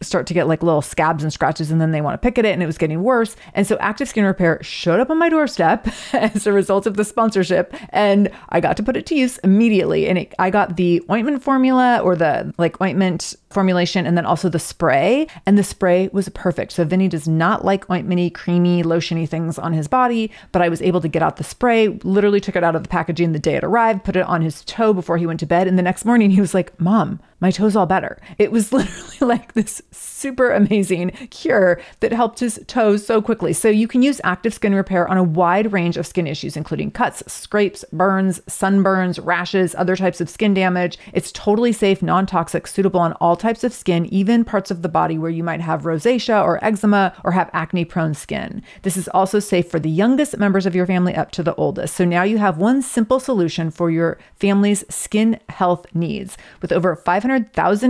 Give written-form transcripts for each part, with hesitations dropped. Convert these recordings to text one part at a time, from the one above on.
start to get like little scabs and scratches and then they want to pick at it, and it was getting worse. And so Active Skin Repair showed up on my doorstep as a result of the sponsorship, and I got to put it to use immediately. And I got the ointment formula, or the like ointment formulation, and then also the spray, and the spray was perfect. So Vinny does not like ointmenty, creamy, lotiony things on his body, but I was able to get out the spray, literally took it out of the packaging the day it arrived, put it on his toe before he went to bed. And the next morning he was like, Mom, my toe's all better. It was literally like this super amazing cure that helped his toes so quickly. So you can use Active Skin Repair on a wide range of skin issues, including cuts, scrapes, burns, sunburns, rashes, other types of skin damage. It's totally safe, non-toxic, suitable on all types of skin, even parts of the body where you might have rosacea or eczema or have acne-prone skin. This is also safe for the youngest members of your family up to the oldest. So now you have one simple solution for your family's skin health needs. With over 500,000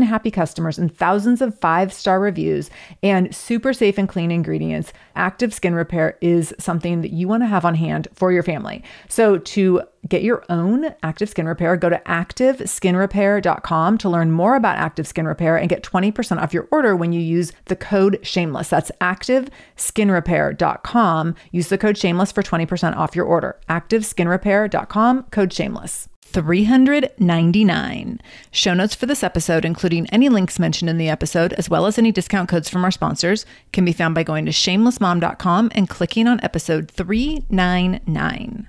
happy customers and thousands of 5-star reviews and super safe and clean ingredients, Active Skin Repair is something that you want to have on hand for your family. So to get your own Active Skin Repair, go to activeskinrepair.com to learn more about Active Skin Repair and get 20% off your order when you use the code SHAMELESS. That's activeskinrepair.com. Use the code SHAMELESS for 20% off your order. activeskinrepair.com, code SHAMELESS. 399. Show notes for this episode, including any links mentioned in the episode, as well as any discount codes from our sponsors, can be found by going to shamelessmom.com and clicking on episode 399.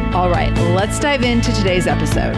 All right, let's dive into today's episode.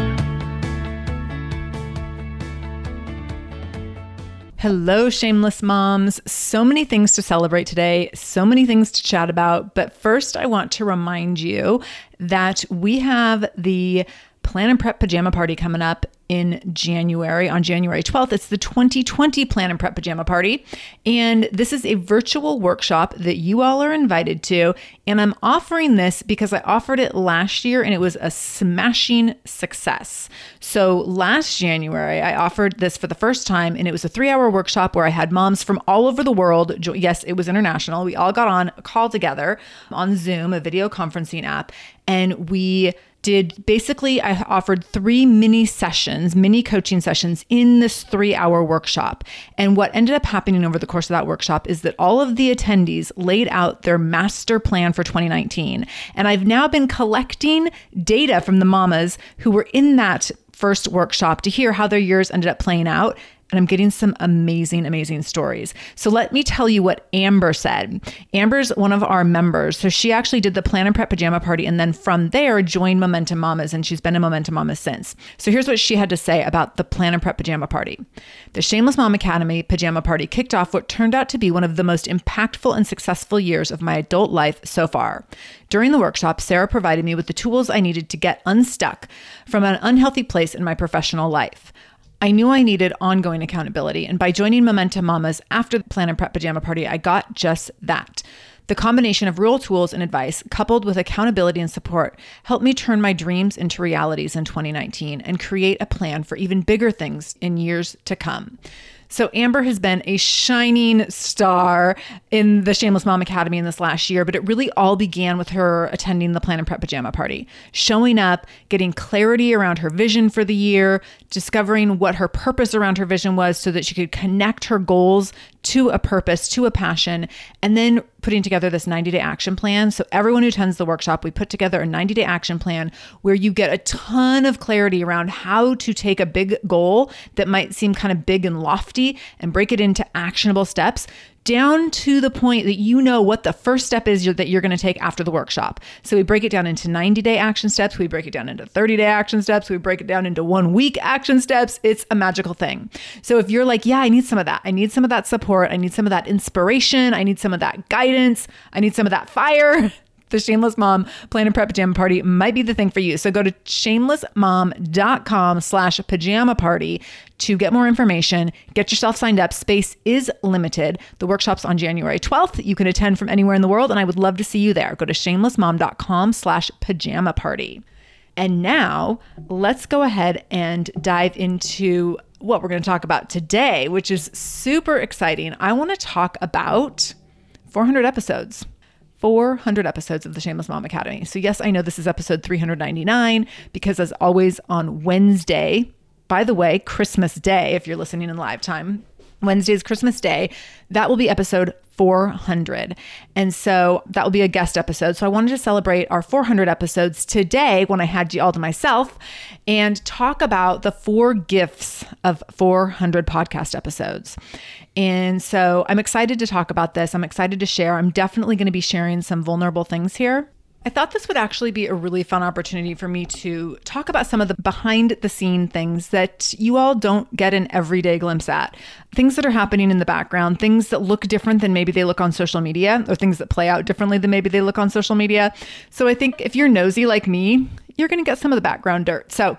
Hello, Shameless Moms. So many things to celebrate today, so many things to chat about. But first, I want to remind you that we have the Plan and Prep Pajama Party coming up in January, on January 12th. It's the 2020 Plan and Prep Pajama Party. And this is a virtual workshop that you all are invited to. And I'm offering this because I offered it last year and it was a smashing success. So last January, I offered this for the first time, and it was a 3-hour workshop where I had moms from all over the world. Yes, it was international. We all got on a call together on Zoom, a video conferencing app, and we did basically, I offered 3 mini sessions, mini coaching sessions in this 3-hour workshop. And what ended up happening over the course of that workshop is that all of the attendees laid out their master plan for 2019. And I've now been collecting data from the mamas who were in that first workshop to hear how their years ended up playing out. And I'm getting some amazing, amazing stories. So let me tell you what Amber said. Amber's one of our members. So she actually did the Plan and Prep Pajama Party, and then from there joined Momentum Mamas, and she's been in Momentum Mamas since. So here's what she had to say about the Plan and Prep Pajama Party. The Shameless Mom Academy Pajama Party kicked off what turned out to be one of the most impactful and successful years of my adult life so far. During the workshop, Sarah provided me with the tools I needed to get unstuck from an unhealthy place in my professional life. I knew I needed ongoing accountability, and by joining Momentum Mamas after the Plan and Prep Pajama Party, I got just that. The combination of real tools and advice, coupled with accountability and support, helped me turn my dreams into realities in 2019 and create a plan for even bigger things in years to come. So Amber has been a shining star in the Shameless Mom Academy in this last year, but it really all began with her attending the Plan and Prep Pajama Party, showing up, getting clarity around her vision for the year, discovering what her purpose around her vision was so that she could connect her goals to a purpose, to a passion, and then putting together this 90-day action plan. So everyone who attends the workshop, we put together a 90-day action plan where you get a ton of clarity around how to take a big goal that might seem kind of big and lofty and break it into actionable steps down to the point that you know what the first step is that you're going to take after the workshop. So we break it down into 90-day action steps. We break it down into 30-day action steps. We break it down into 1 week action steps. It's a magical thing. So if you're like, yeah, I need some of that. I need some of that support. I need some of that inspiration. I need some of that guidance. I need some of that fire. The Shameless Mom Plan and Prep Pajama Party might be the thing for you. So go to shamelessmom.com/pajama party to get more information. Get yourself signed up. Space is limited. The workshop's on January 12th. You can attend from anywhere in the world, and I would love to see you there. Go to shamelessmom.com/pajama party. And now let's go ahead and dive into what we're going to talk about today, which is super exciting. I want to talk about 400 episodes. 400 episodes of the Shameless Mom Academy. So yes, I know this is episode 399 because as always on Wednesday, by the way, Christmas Day, if you're listening in live time, Wednesday is Christmas Day, that will be episode 400. And so that will be a guest episode. So I wanted to celebrate our 400 episodes today when I had you all to myself and talk about the 4 gifts of 400 podcast episodes. And so I'm excited to talk about this. I'm excited to share. I'm definitely going to be sharing some vulnerable things here. I thought this would actually be a really fun opportunity for me to talk about some of the behind the scene things that you all don't get an everyday glimpse at. Things that are happening in the background, things that look different than maybe they look on social media, or things that play out differently than maybe they look on social media. So I think if you're nosy like me, you're going to get some of the background dirt. So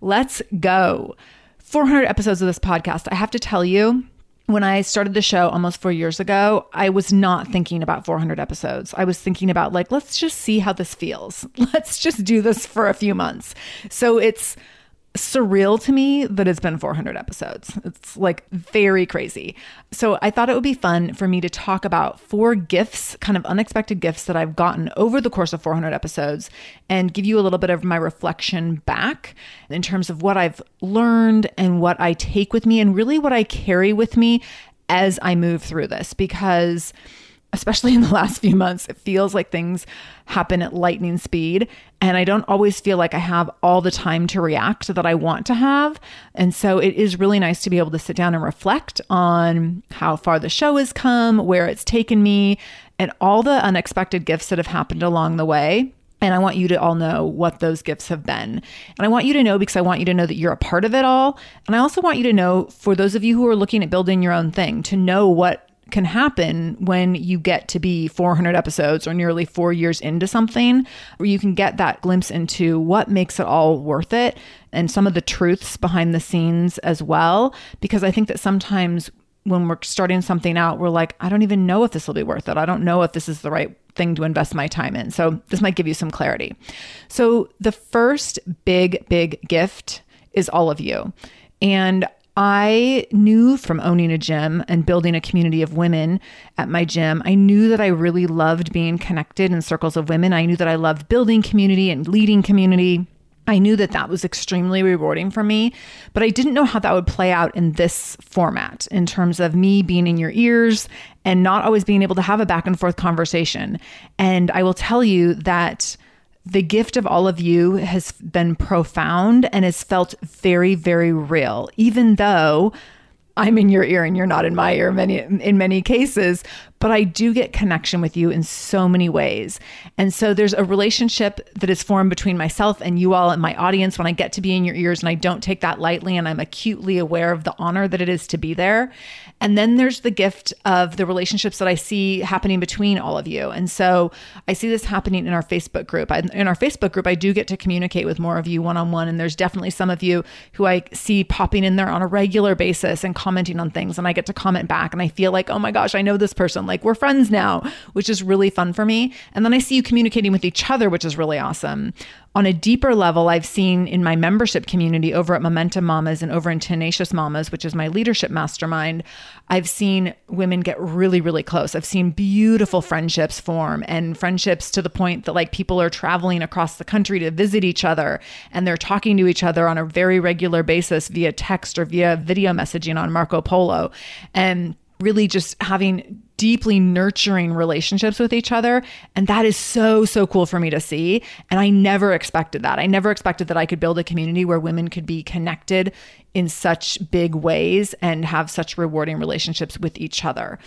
let's go. 400 episodes of this podcast. I have to tell you, when I started the show almost 4 years ago, I was not thinking about 400 episodes. I was thinking about like, let's just see how this feels. Let's just do this for a few months. So it's surreal to me that it's been 400 episodes. It's like very crazy. So I thought it would be fun for me to talk about 4 gifts, kind of unexpected gifts that I've gotten over the course of 400 episodes and give you a little bit of my reflection back in terms of what I've learned and what I take with me and really what I carry with me as I move through this, because especially in the last few months, it feels like things happen at lightning speed. And I don't always feel like I have all the time to react that I want to have. And so it is really nice to be able to sit down and reflect on how far the show has come, where it's taken me, and all the unexpected gifts that have happened along the way. And I want you to all know what those gifts have been. And I want you to know because I want you to know that you're a part of it all. And I also want you to know, for those of you who are looking at building your own thing, to know what can happen when you get to be 400 episodes or nearly 4 years into something, where you can get that glimpse into what makes it all worth it and some of the truths behind the scenes as well. Because I think that sometimes when we're starting something out, we're like, I don't even know if this will be worth it. I don't know if this is the right thing to invest my time in. So this might give you some clarity. So the first big gift is all of you. And I knew from owning a gym and building a community of women at my gym, I knew that I really loved being connected in circles of women. I knew that I loved building community and leading community. I knew that that was extremely rewarding for me, but I didn't know how that would play out in this format in terms of me being in your ears and not always being able to have a back and forth conversation. And I will tell you that the gift of all of you has been profound and has felt very, very real, even though I'm in your ear and you're not in my ear in many cases, but I do get connection with you in so many ways. And so there's a relationship that is formed between myself and you all and my audience when I get to be in your ears, and I don't take that lightly, and I'm acutely aware of the honor that it is to be there. And then there's the gift of the relationships that I see happening between all of you. And so I see this happening in our Facebook group. In our Facebook group, I do get to communicate with more of you one-on-one, and there's definitely some of you who I see popping in there on a regular basis and commenting on things, and I get to comment back, and I feel like, oh my gosh, I know this person. Like, we're friends now, which is really fun for me. And then I see you communicating with each other, which is really awesome. On a deeper level, I've seen in my membership community over at Momentum Mamas and over in Tenacious Mamas, which is my leadership mastermind, I've seen women get really, really close. I've seen beautiful friendships form, and friendships to the point that like people are traveling across the country to visit each other, and they're talking to each other on a very regular basis via text or via video messaging on Marco Polo, and really just having deeply nurturing relationships with each other. And that is so, so cool for me to see. And I never expected that. I never expected that I could build a community where women could be connected in such big ways and have such rewarding relationships with each other.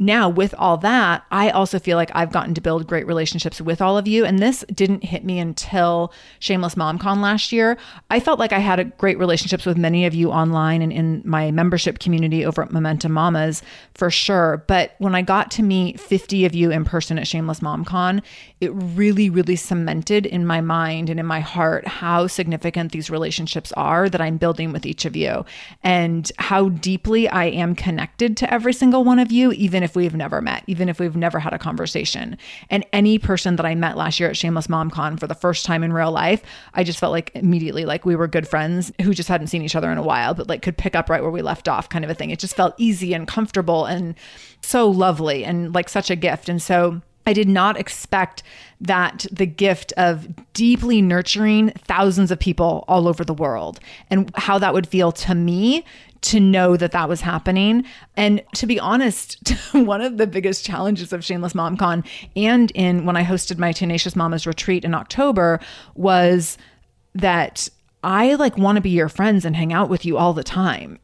now with all that, I also feel like I've gotten to build great relationships with all of you. And this didn't hit me until Shameless Mom Con last year. I felt like I had great relationships with many of you online and in my membership community over at Momentum Mamas for sure. But when I got to meet 50 of you in person at Shameless Mom Con, it really, really cemented in my mind and in my heart how significant these relationships are that I'm building with each of you and how deeply I am connected to every single one of you, even if we've never met, even if we've never had a conversation. And any person that I met last year at Shameless Mom Con for the first time in real life, I just felt like immediately like we were good friends who just hadn't seen each other in a while, but like could pick up right where we left off kind of a thing. It just felt easy and comfortable and so lovely and like such a gift. And so I did not expect that the gift of deeply nurturing thousands of people all over the world and how that would feel to me to know that that was happening. And to be honest, one of the biggest challenges of Shameless Mom Con and in when I hosted my Tenacious Mamas retreat in October was that I like want to be your friends and hang out with you all the time.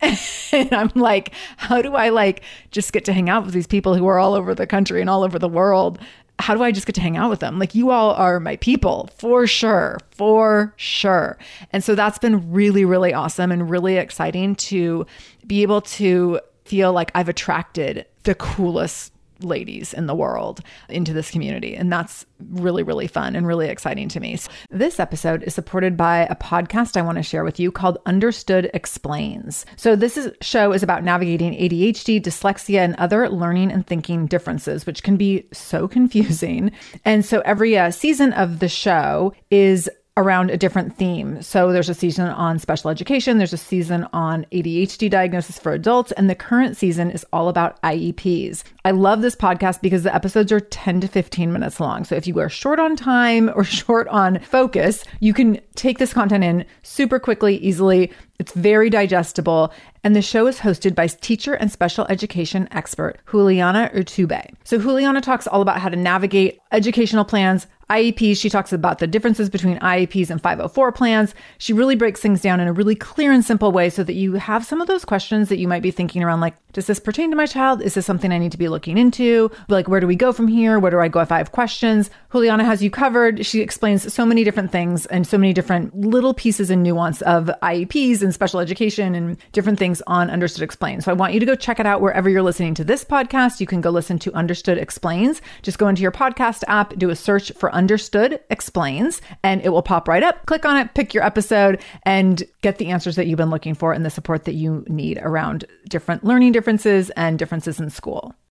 And I'm like, how do I like just get to hang out with these people who are all over the country and all over the world? How do I just get to hang out with them? Like, you all are my people for sure, for sure. And so that's been really, really awesome and really exciting to be able to feel like I've attracted the coolest ladies in the world into this community. And that's really, really fun and really exciting to me. So this episode is supported by a podcast I want to share with you called Understood Explains. So show is about navigating ADHD, dyslexia, and other learning and thinking differences, which can be so confusing. And so every season of the show is around a different theme. So there's a season on special education, there's a season on ADHD diagnosis for adults, and the current season is all about IEPs. I love this podcast because the episodes are 10 to 15 minutes long. So if you are short on time or short on focus, you can take this content in super quickly, easily. It's very digestible. And the show is hosted by teacher and special education expert, Juliana Urtebay. So Juliana talks all about how to navigate educational plans, IEPs. She talks about the differences between IEPs and 504 plans. She really breaks things down in a really clear and simple way so that you have some of those questions that you might be thinking around, like, does this pertain to my child? Is this something I need to be looking into? Like, where do we go from here? Where do I go if I have questions? Juliana has you covered. She explains so many different things and so many different little pieces and nuance of IEPs and special education and different things on Understood Explains. So I want you to go check it out wherever you're listening to this podcast. You can go listen to Understood Explains. Just go into your podcast app, do a search for Understood Explains, and it will pop right up. Click on it, pick your episode, and get the answers that you've been looking for and the support that you need around different learning differences and differences in school.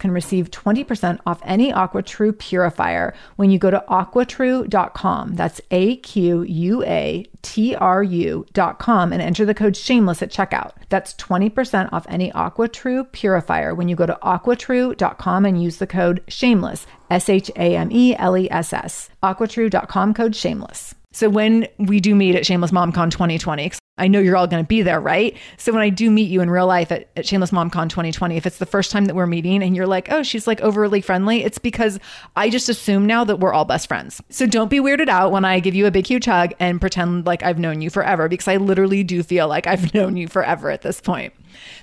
can receive 20% off any AquaTru purifier when you go to aquatru.com. That's AQUATRU.com and enter the code shameless at checkout. That's 20% off any AquaTru purifier when you go to aquatru.com and use the code shameless, SHAMELESS, aquatru.com code shameless. So when we do meet at Shameless Mom Con 2020, I know you're all going to be there, right? So when I do meet you in real life at Shameless Mom Con 2020, if it's the first time that we're meeting and you're like, oh, she's like overly friendly, it's because I just assume now that we're all best friends. So don't be weirded out when I give you a big, huge hug and pretend like I've known you forever, because I literally do feel like I've known you forever at this point.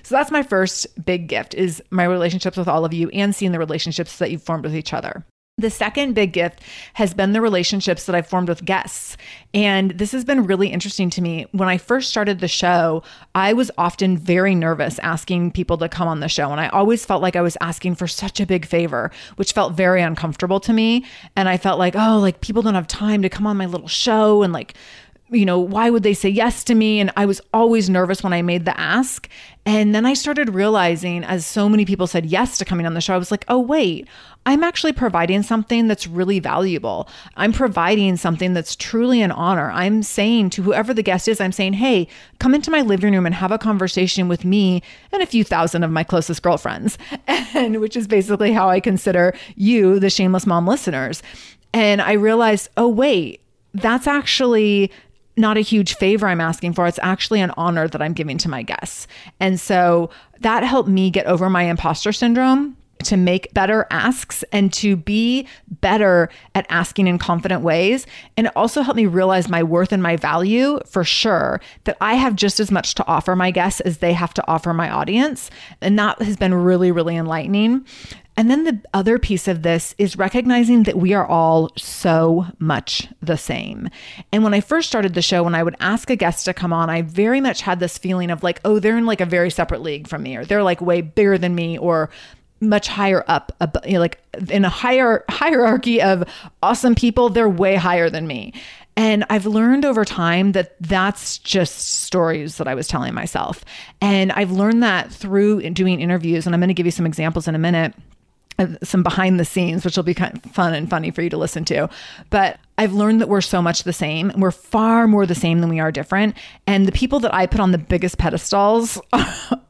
So that's my first big gift, is my relationships with all of you and seeing the relationships that you've formed with each other. The second big gift has been the relationships that I've formed with guests. And this has been really interesting to me. When I first started the show, I was often very nervous asking people to come on the show. And I always felt like I was asking for such a big favor, which felt very uncomfortable to me. And I felt like, oh, like people don't have time to come on my little show. And like, you know, why would they say yes to me? And I was always nervous when I made the ask. And then I started realizing, as so many people said yes to coming on the show, I was like, oh, wait, I'm actually providing something that's really valuable. I'm providing something that's truly an honor. I'm saying to whoever the guest is, I'm saying, hey, come into my living room and have a conversation with me and a few thousand of my closest girlfriends, and which is basically how I consider you, the Shameless Mom listeners. And I realized, oh, wait, that's actually not a huge favor I'm asking for. It's actually an honor that I'm giving to my guests. And so that helped me get over my imposter syndrome, to make better asks and to be better at asking in confident ways. And it also helped me realize my worth and my value, for sure, that I have just as much to offer my guests as they have to offer my audience. And that has been really, really enlightening. And then the other piece of this is recognizing that we are all so much the same. And when I first started the show, when I would ask a guest to come on, I very much had this feeling of like, oh, they're in like a very separate league from me, or they're like way bigger than me, or much higher up, you know, like in a higher hierarchy of awesome people, they're way higher than me. And I've learned over time that that's just stories that I was telling myself. And I've learned that through doing interviews. And I'm going to give you some examples in a minute, some behind the scenes, which will be kind of fun and funny for you to listen to. But I've learned that we're so much the same. We're far more the same than we are different. And the people that I put on the biggest pedestals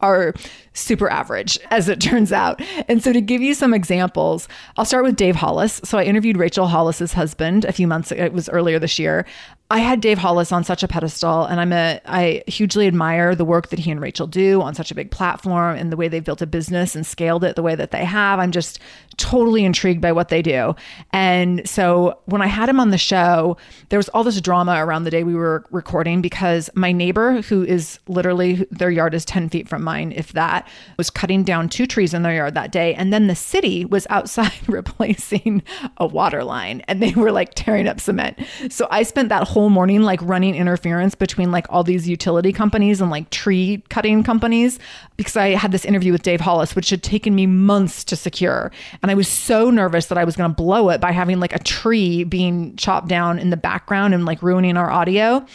are super average, as it turns out. And so to give you some examples, I'll start with Dave Hollis. So I interviewed Rachel Hollis's husband a few months ago. It was earlier this year. I had Dave Hollis on such a pedestal, and I hugely admire the work that he and Rachel do on such a big platform and the way they've built a business and scaled it the way that they have. I'm just totally intrigued by what they do. And so when I had him on the show, there was all this drama around the day we were recording, because my neighbor, who is literally, their yard is 10 feet from mine, if that, was cutting down 2 trees in their yard that day. And then the city was outside replacing a water line, and they were like tearing up cement. So I spent that whole morning like running interference between like all these utility companies and like tree cutting companies, because I had this interview with Dave Hollis, which had taken me months to secure. And I was so nervous that I was going to blow it by having like a tree being chopped down in the background and like ruining our audio.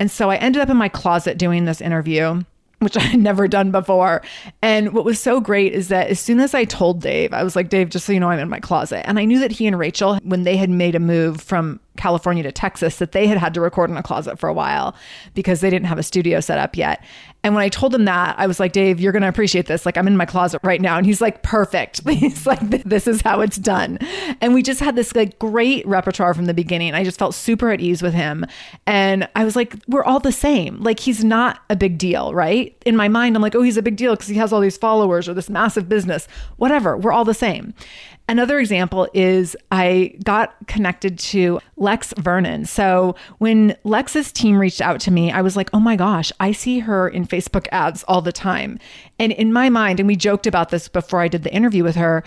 And so I ended up in my closet doing this interview, which I had never done before. And what was so great is that as soon as I told Dave, I was like, Dave, just so you know, I'm in my closet. And I knew that he and Rachel, when they had made a move from California to Texas, that they had to record in a closet for a while because they didn't have a studio set up yet. And when I told him that, I was like, Dave, you're going to appreciate this. Like, I'm in my closet right now. And he's like, perfect. He's like, this is how it's done. And we just had this like great repertoire from the beginning. I just felt super at ease with him. And I was like, we're all the same. Like, he's not a big deal, right? In my mind, I'm like, oh, he's a big deal because he has all these followers or this massive business, whatever. We're all the same. Another example is I got connected to Lex Vernon. So when Lex's team reached out to me, I was like, oh my gosh, I see her in Facebook ads all the time. And in my mind, and we joked about this before I did the interview with her,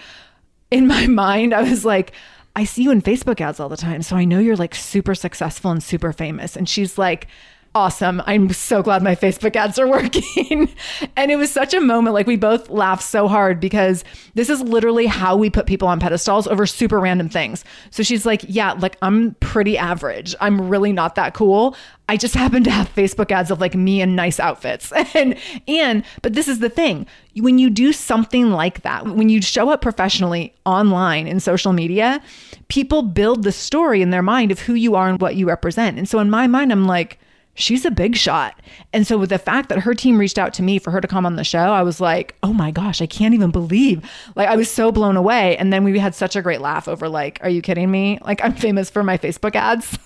in my mind, I was like, I see you in Facebook ads all the time, so I know you're like super successful and super famous. And she's like, awesome. I'm so glad my Facebook ads are working. And it was such a moment. Like, we both laughed so hard because this is literally how we put people on pedestals over super random things. So she's like, yeah, like I'm pretty average. I'm really not that cool. I just happen to have Facebook ads of like me in nice outfits. But this is the thing. When you do something like that, when you show up professionally online in social media, people build the story in their mind of who you are and what you represent. And so in my mind, I'm like, she's a big shot. And so with the fact that her team reached out to me for her to come on the show, I was like, oh my gosh, I can't even believe, like, I was so blown away. And then we had such a great laugh over like, are you kidding me? Like, I'm famous for my Facebook ads.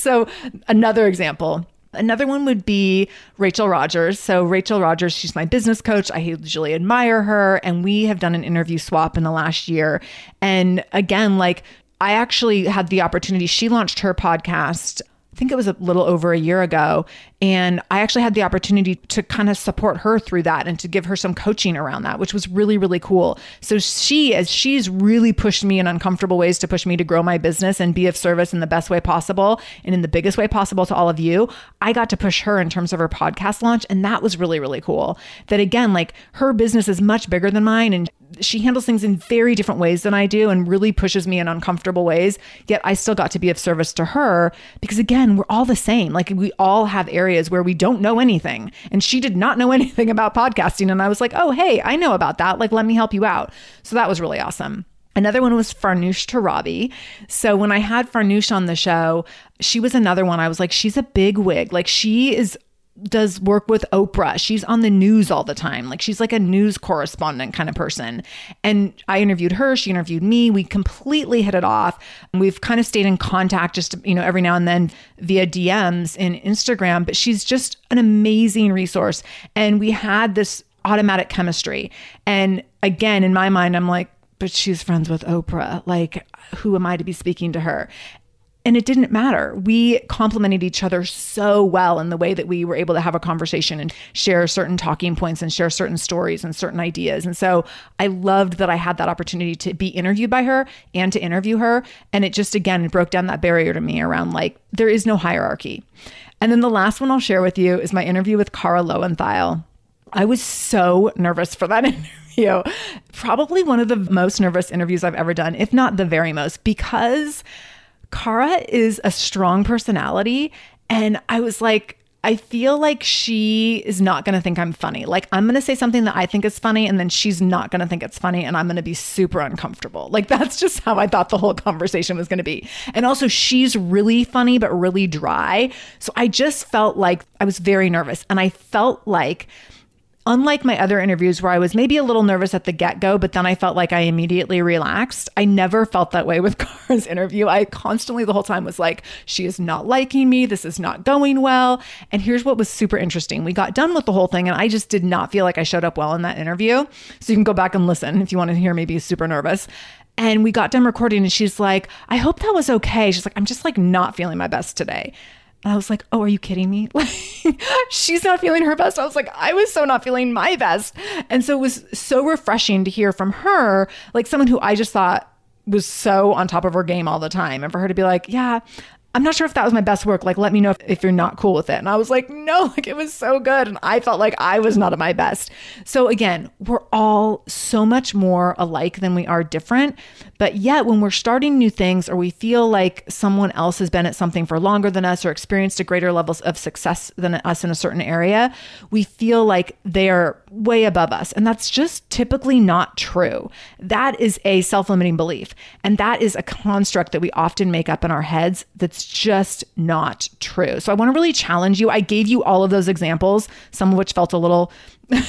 So another example. Another one would be Rachel Rogers. So Rachel Rogers, she's my business coach. I hugely admire her. And we have done an interview swap in the last year. And again, like I actually had the opportunity, she launched her podcast, I think it was a little over a year ago. And I actually had the opportunity to kind of support her through that and to give her some coaching around that, which was really, really cool. So she's really pushed me in uncomfortable ways to push me to grow my business and be of service in the best way possible and in the biggest way possible to all of you. I got to push her in terms of her podcast launch. And that was really, really cool. That again, like her business is much bigger than mine. And she handles things in very different ways than I do and really pushes me in uncomfortable ways. Yet I still got to be of service to her because again, we're all the same. Like we all have areas where we don't know anything. And she did not know anything about podcasting. And I was like, oh, hey, I know about that. Like, let me help you out. So that was really awesome. Another one was Farnoush Torabi. So when I had Farnoush on the show, she was another one. I was like, she's a big wig. Like she does work with Oprah. She's on the news all the time. Like she's like a news correspondent kind of person. And I interviewed her. She interviewed me. We completely hit it off. And we've kind of stayed in contact just, every now and then via DMs in Instagram, but she's just an amazing resource. And we had this automatic chemistry. And again, in my mind, I'm like, but she's friends with Oprah. Like, who am I to be speaking to her? And it didn't matter. We complemented each other so well in the way that we were able to have a conversation and share certain talking points and share certain stories and certain ideas. And so I loved that I had that opportunity to be interviewed by her and to interview her. And it just, again, broke down that barrier to me around like, there is no hierarchy. And then the last one I'll share with you is my interview with Kara Lowenthal. I was so nervous for that interview. Probably one of the most nervous interviews I've ever done, if not the very most, because Kara is a strong personality. And I was like, I feel like she is not going to think I'm funny. Like I'm going to say something that I think is funny and then she's not going to think it's funny and I'm going to be super uncomfortable. Like that's just how I thought the whole conversation was going to be. And also she's really funny, but really dry. So I just felt like I was very nervous and I felt like unlike my other interviews where I was maybe a little nervous at the get-go, but then I felt like I immediately relaxed. I never felt that way with Kara's interview. I constantly the whole time was like, she is not liking me. This is not going well. And here's what was super interesting. We got done with the whole thing and I just did not feel like I showed up well in that interview. So you can go back and listen if you want to hear me be super nervous. And we got done recording and she's like, I hope that was okay. She's like, I'm just like not feeling my best today. And I was like, oh, are you kidding me? Like, she's not feeling her best. I was like, I was so not feeling my best. And so it was so refreshing to hear from her, like someone who I just thought was so on top of her game all the time. And for her to be like, yeah, I'm not sure if that was my best work. Like, let me know if you're not cool with it. And I was like, no, like it was so good. And I felt like I was not at my best. So again, we're all so much more alike than we are different. But yet when we're starting new things or we feel like someone else has been at something for longer than us or experienced a greater levels of success than us in a certain area, we feel like they're way above us. And that's just typically not true. That is a self-limiting belief. And that is a construct that we often make up in our heads that's just not true. So I want to really challenge you. I gave you all of those examples, some of which felt a little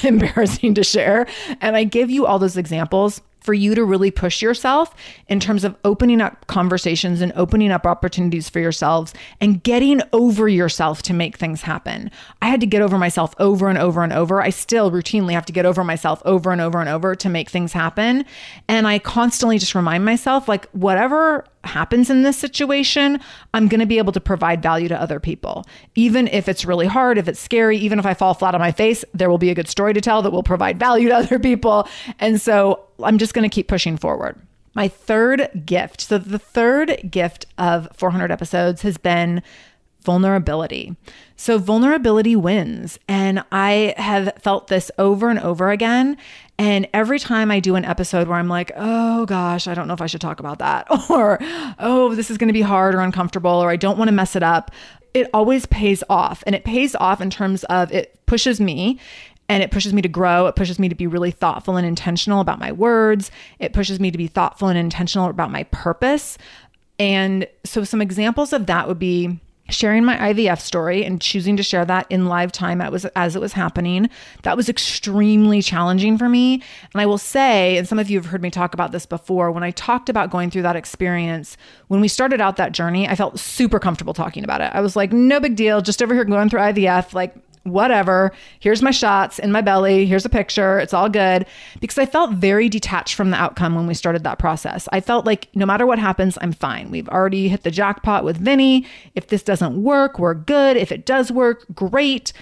embarrassing to share. And I give you all those examples for you to really push yourself in terms of opening up conversations and opening up opportunities for yourselves and getting over yourself to make things happen. I had to get over myself over and over and over. I still routinely have to get over myself over and over and over to make things happen. And I constantly just remind myself, like, whatever happens in this situation, I'm going to be able to provide value to other people. Even if it's really hard, if it's scary, even if I fall flat on my face, there will be a good story to tell that will provide value to other people. And so I'm just going to keep pushing forward. My third gift. So the third gift of 400 episodes has been vulnerability. So vulnerability wins. And I have felt this over and over again. And every time I do an episode where I'm like, oh gosh, I don't know if I should talk about that. Or, oh, this is going to be hard or uncomfortable, or I don't want to mess it up. It always pays off. And it pays off in terms of it pushes me. And it pushes me to grow. It pushes me to be really thoughtful and intentional about my words. It pushes me to be thoughtful and intentional about my purpose. And so some examples of that would be sharing my IVF story and choosing to share that in live time as it was happening, that was extremely challenging for me. And I will say, and some of you have heard me talk about this before, when I talked about going through that experience, when we started out that journey, I felt super comfortable talking about it. I was like, no big deal, just over here going through IVF, like whatever, here's my shots in my belly, here's a picture, it's all good. Because I felt very detached from the outcome when we started that process. I felt like no matter what happens, I'm fine. We've already hit the jackpot with Vinny. If this doesn't work, we're good. If it does work, great.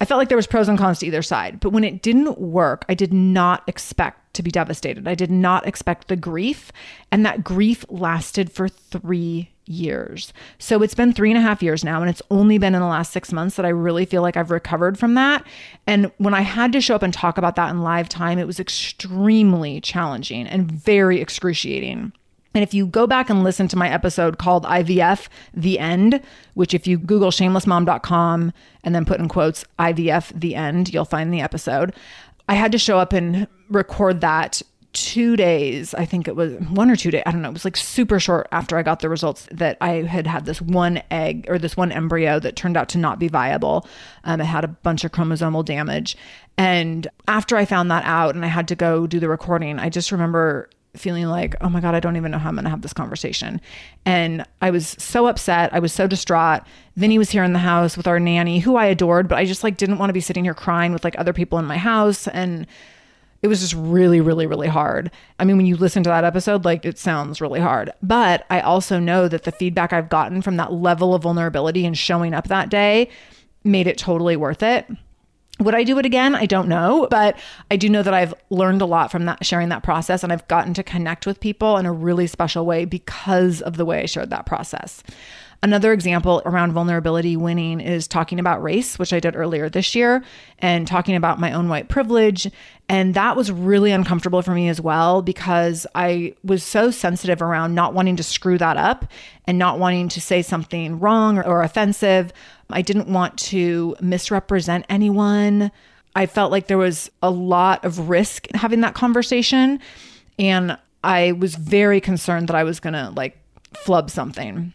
I felt like there was pros and cons to either side. But when it didn't work, I did not expect to be devastated. I did not expect the grief. And that grief lasted for 3 years. So it's been 3.5 years now, and it's only been in the last 6 months that I really feel like I've recovered from that. And when I had to show up and talk about that in live time, it was extremely challenging and very excruciating. And if you go back and listen to my episode called IVF, The End, which if you Google shamelessmom.com and then put in quotes IVF, The End, you'll find the episode. I had to show up and record that 2 days, I think it was 1 or 2 days, I don't know, it was like super short after I got the results that I had had this one egg or this one embryo that turned out to not be viable. It had a bunch of chromosomal damage. And after I found that out and I had to go do the recording, I just remember feeling like, oh my God, I don't even know how I'm going to have this conversation. And I was so upset. I was so distraught. Vinny was here in the house with our nanny, who I adored, but I just like didn't want to be sitting here crying with like other people in my house. And it was just really, really, really hard. I mean, when you listen to that episode, like it sounds really hard, but I also know that the feedback I've gotten from that level of vulnerability and showing up that day made it totally worth it. Would I do it again? I don't know, but I do know that I've learned a lot from that, sharing that process, and I've gotten to connect with people in a really special way because of the way I shared that process. Another example around vulnerability winning is talking about race, which I did earlier this year, and talking about my own white privilege. And that was really uncomfortable for me as well, because I was so sensitive around not wanting to screw that up and not wanting to say something wrong or offensive. I didn't want to misrepresent anyone. I felt like there was a lot of risk in having that conversation. And I was very concerned that I was going to like flub something.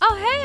Oh, hey,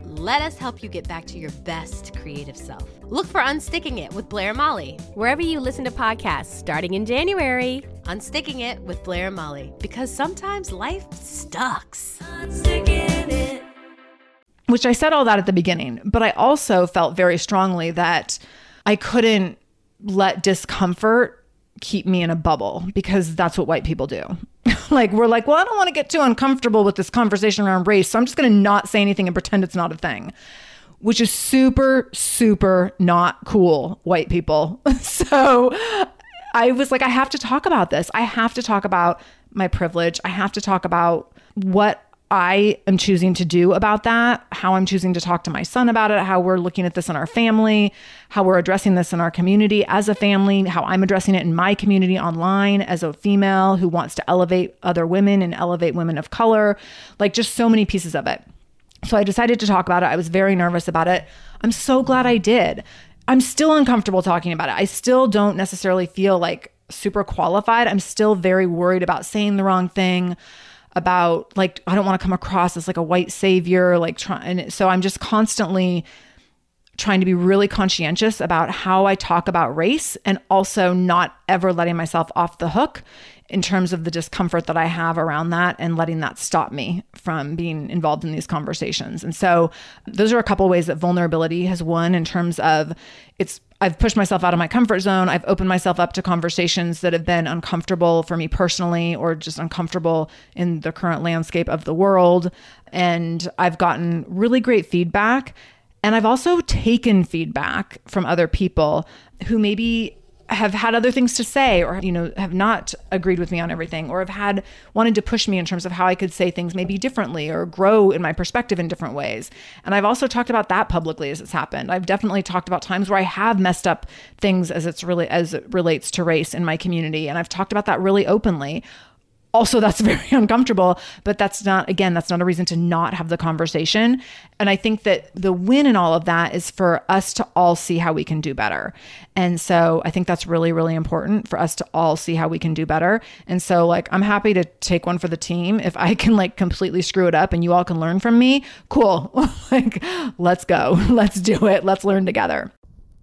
Let us help you get back to your best creative self. Look for Unsticking It with Blair and Molly wherever you listen to podcasts, starting in January. Unsticking It with Blair and Molly, because sometimes life sucks. Unsticking It. Which I said all that at the beginning, but I also felt very strongly that I couldn't let discomfort keep me in a bubble, because that's what white people do. Like, we're like, well, I don't want to get too uncomfortable with this conversation around race, so I'm just going to not say anything and pretend it's not a thing, which is super, super not cool, white people. So I was like, I have to talk about this. I have to talk about my privilege. I have to talk about what I am choosing to do about that, how I'm choosing to talk to my son about it, how we're looking at this in our family, how we're addressing this in our community as a family, how I'm addressing it in my community online as a female who wants to elevate other women and elevate women of color, like just so many pieces of it. So I decided to talk about it. I was very nervous about it. I'm so glad I did. I'm still uncomfortable talking about it. I still don't necessarily feel like super qualified. I'm still very worried about saying the wrong thing, about like, I don't want to come across as like a white savior, like trying. So I'm just constantly trying to be really conscientious about how I talk about race and also not ever letting myself off the hook in terms of the discomfort that I have around that and letting that stop me from being involved in these conversations. And so those are a couple of ways that vulnerability has won in terms of I've pushed myself out of my comfort zone. I've opened myself up to conversations that have been uncomfortable for me personally or just uncomfortable in the current landscape of the world. And I've gotten really great feedback. And I've also taken feedback from other people who maybe have had other things to say or, you know, have not agreed with me on everything or have wanted to push me in terms of how I could say things maybe differently or grow in my perspective in different ways. And I've also talked about that publicly as it's happened. I've definitely talked about times where I have messed up things as it relates to race in my community. And I've talked about that really openly. Also, that's very uncomfortable, but that's not a reason to not have the conversation. And I think that the win in all of that is for us to all see how we can do better. And so I think that's really, really important for us to all see how we can do better. And so I'm happy to take one for the team. If I can completely screw it up and you all can learn from me, cool. Let's go. Let's do it. Let's learn together.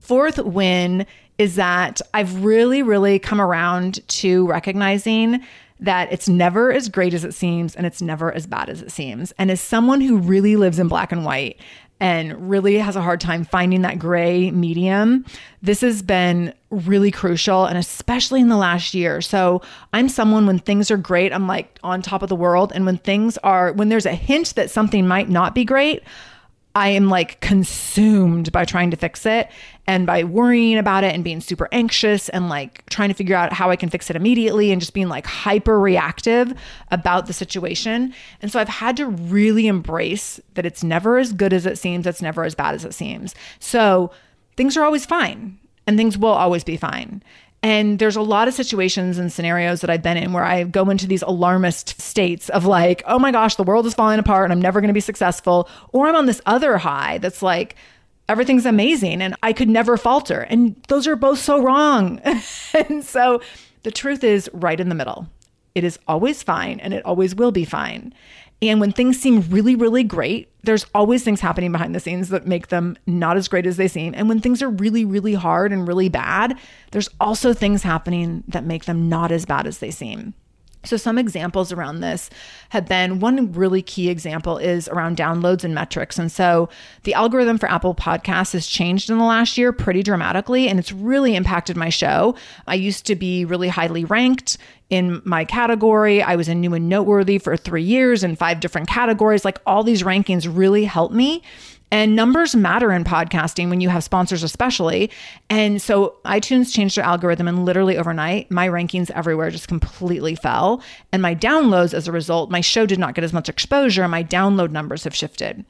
Fourth win is that I've really, really come around to recognizing that it's never as great as it seems and it's never as bad as it seems. And as someone who really lives in black and white and really has a hard time finding that gray medium, this has been really crucial, and especially in the last year. So I'm someone, when things are great, I'm on top of the world. And when there's a hint that something might not be great, I am consumed by trying to fix it and by worrying about it and being super anxious and trying to figure out how I can fix it immediately and just being hyper reactive about the situation. And so I've had to really embrace that it's never as good as it seems. It's never as bad as it seems. So things are always fine and things will always be fine. And there's a lot of situations and scenarios that I've been in where I go into these alarmist states of oh my gosh, the world is falling apart and I'm never going to be successful. Or I'm on this other high that's everything's amazing and I could never falter. And those are both so wrong. And so the truth is right in the middle. It is always fine and it always will be fine. And when things seem really, really great, there's always things happening behind the scenes that make them not as great as they seem. And when things are really, really hard and really bad, there's also things happening that make them not as bad as they seem. So some examples around this have been, one really key example is around downloads and metrics. And so the algorithm for Apple Podcasts has changed in the last year pretty dramatically, and it's really impacted my show. I used to be really highly ranked in my category. I was in New and Noteworthy for 3 years in 5 different categories. All these rankings really helped me. And numbers matter in podcasting when you have sponsors especially. And so iTunes changed their algorithm, and literally overnight, my rankings everywhere just completely fell. And my downloads, as a result, my show did not get as much exposure. My download numbers have shifted.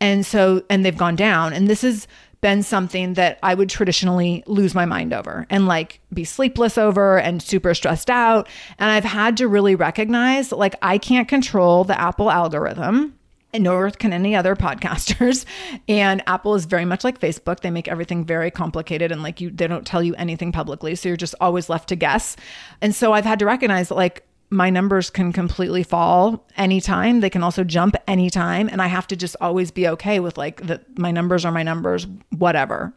And they've gone down. And this has been something that I would traditionally lose my mind over and be sleepless over and super stressed out. And I've had to really recognize that I can't control the Apple algorithm, and nor can any other podcasters. And Apple is very much like Facebook. They make everything very complicated, and they don't tell you anything publicly. So you're just always left to guess. And so I've had to recognize that my numbers can completely fall anytime. They can also jump anytime. And I have to just always be okay with that my numbers are my numbers, whatever.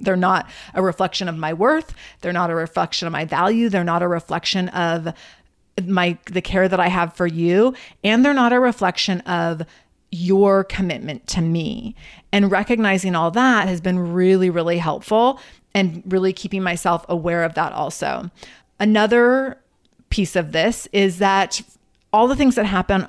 They're not a reflection of my worth. They're not a reflection of my value. They're not a reflection of the care that I have for you, and they're not a reflection of your commitment to me. And recognizing all that has been really, really helpful, and really keeping myself aware of that also. Another piece of this is that all the things that happen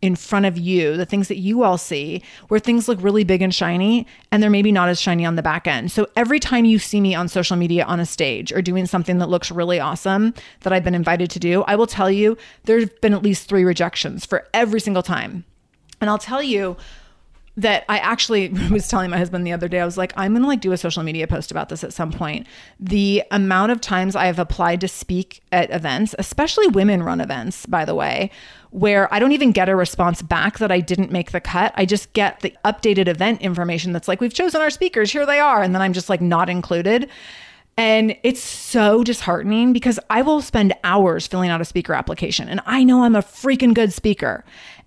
in front of you, the things that you all see, where things look really big and shiny, and they're maybe not as shiny on the back end. So every time you see me on social media on a stage or doing something that looks really awesome that I've been invited to do, I will tell you there's been at least 3 rejections for every single time. And I'll tell you that I actually was telling my husband the other day, I was I'm going to do a social media post about this at some point. The amount of times I have applied to speak at events, especially women-run events, by the way, where I don't even get a response back that I didn't make the cut. I just get the updated event information that's we've chosen our speakers, here they are. And then I'm just not included. And it's so disheartening because I will spend hours filling out a speaker application, and I know I'm a freaking good speaker.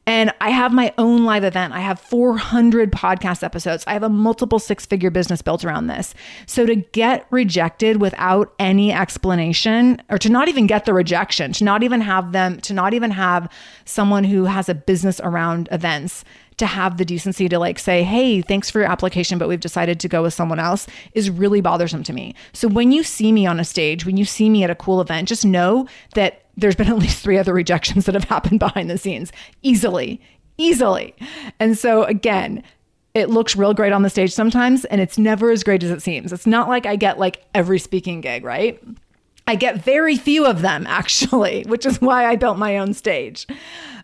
And I have my own live event. I have 400 podcast episodes. I have a multiple six-figure business built around this. So to get rejected without any explanation, or to not even get the rejection, to not even have someone who has a business around events, to have the decency to like say, hey, thanks for your application, but we've decided to go with someone else, is really bothersome to me. So when you see me on a stage, when you see me at a cool event, just know that there's been at least 3 other rejections that have happened behind the scenes easily. And so again, it looks real great on the stage sometimes, and it's never as great as it seems. It's not like I get like every speaking gig, right? I get very few of them actually, which is why I built my own stage.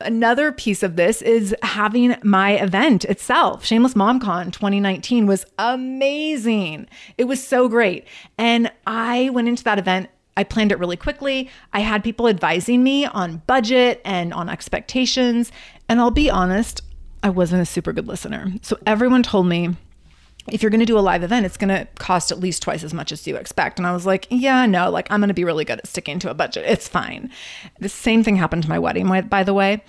Another piece of this is having my event itself. Shameless Mom Con 2019 was amazing. It was so great. And I went into that event, I planned it really quickly. I had people advising me on budget and on expectations. And I'll be honest, I wasn't a super good listener. So everyone told me, if you're going to do a live event, it's going to cost at least twice as much as you expect. And I was like, yeah, no, like I'm going to be really good at sticking to a budget. It's fine. The same thing happened to my wedding, by the way.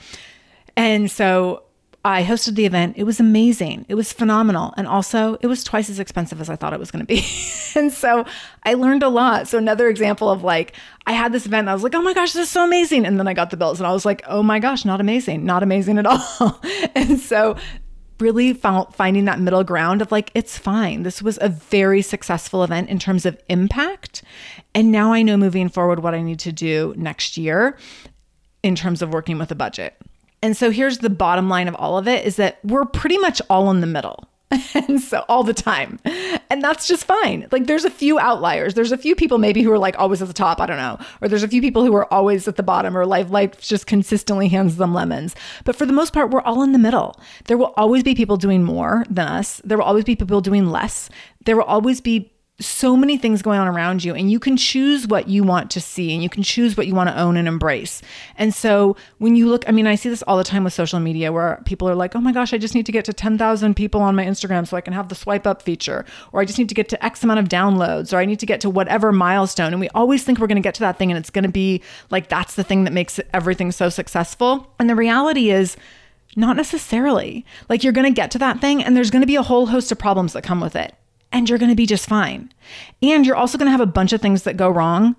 And so I hosted the event. It was amazing. It was phenomenal. And also it was twice as expensive as I thought it was going to be. And so I learned a lot. So another example of like, I had this event and I was like, oh my gosh, this is so amazing. And then I got the bills and I was like, oh my gosh, not amazing at all. And so really finding that middle ground of like, it's fine. This was a very successful event in terms of impact. And now I know moving forward what I need to do next year in terms of working with a budget. And so here's the bottom line of all of it is that we're pretty much all in the middle. And so all the time. And that's just fine. Like there's a few outliers. There's a few people maybe who are like always at the top, I don't know. Or there's a few people who are always at the bottom, or life just consistently hands them lemons. But for the most part, we're all in the middle. There will always be people doing more than us. There will always be people doing less. There will always be so many things going on around you, and you can choose what you want to see, and you can choose what you want to own and embrace. And so when you look, I mean, I see this all the time with social media where people are like, oh my gosh, I just need to get to 10,000 people on my Instagram so I can have the swipe up feature, or I just need to get to X amount of downloads, or I need to get to whatever milestone. And we always think we're going to get to that thing, and it's going to be like, that's the thing that makes everything so successful. And the reality is, not necessarily. Like you're going to get to that thing, and there's going to be a whole host of problems that come with it. And you're going to be just fine. And you're also going to have a bunch of things that go wrong,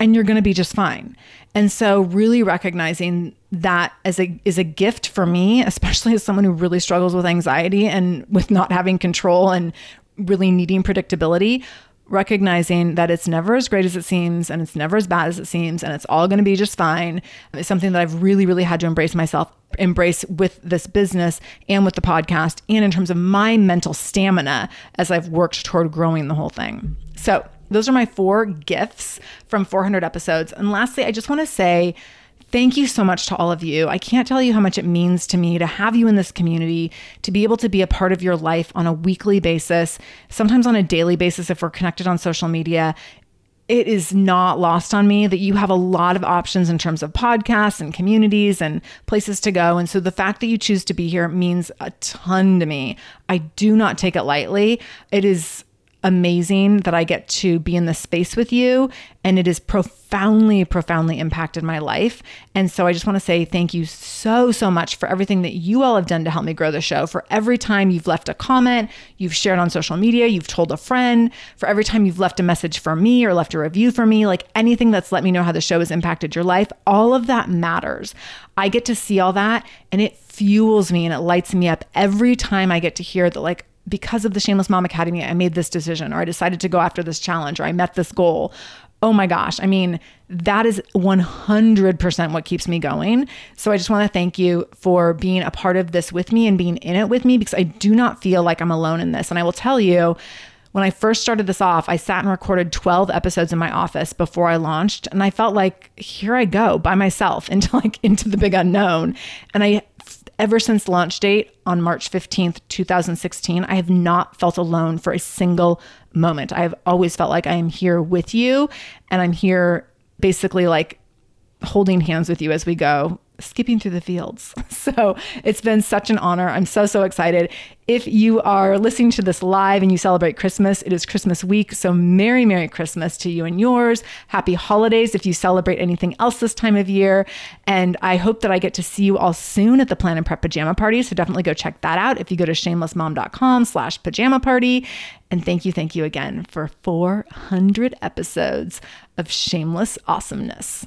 and you're going to be just fine. And so really recognizing that is a gift for me, especially as someone who really struggles with anxiety and with not having control and really needing predictability, recognizing that it's never as great as it seems, and it's never as bad as it seems, and it's all going to be just fine is something that I've really, really had to embrace with this business and with the podcast and in terms of my mental stamina as I've worked toward growing the whole thing. So those are my 4 gifts from 400 episodes. And lastly, I just want to say thank you so much to all of you. I can't tell you how much it means to me to have you in this community, to be able to be a part of your life on a weekly basis, sometimes on a daily basis if we're connected on social media. It is not lost on me that you have a lot of options in terms of podcasts and communities and places to go. And so the fact that you choose to be here means a ton to me. I do not take it lightly. It is amazing that I get to be in this space with you, and it has profoundly, profoundly impacted my life. And so I just want to say thank you so, so much for everything that you all have done to help me grow the show, for every time you've left a comment, you've shared on social media, you've told a friend, for every time you've left a message for me or left a review for me, like anything that's let me know how the show has impacted your life, all of that matters. I get to see all that, and it fuels me and it lights me up every time I get to hear that, like, because of the Shameless Mom Academy, I made this decision, or I decided to go after this challenge, or I met this goal. Oh my gosh. I mean, that is 100% what keeps me going. So I just want to thank you for being a part of this with me and being in it with me, because I do not feel like I'm alone in this. And I will tell you, when I first started this off, I sat and recorded 12 episodes in my office before I launched. And I felt like, here I go by myself into the big unknown. And ever since launch date on March 15th, 2016, I have not felt alone for a single moment. I have always felt like I am here with you, and I'm here basically like holding hands with you as we go skipping through the fields. So it's been such an honor. I'm so excited. If you are listening to this live and you celebrate Christmas, it is Christmas week. So Merry Christmas to you and yours. Happy holidays if you celebrate anything else this time of year. And I hope that I get to see you all soon at the Plan and Prep Pajama Party. So definitely go check that out if you go to shamelessmom.com/pajama party. And thank you again for 400 episodes of Shameless Awesomeness.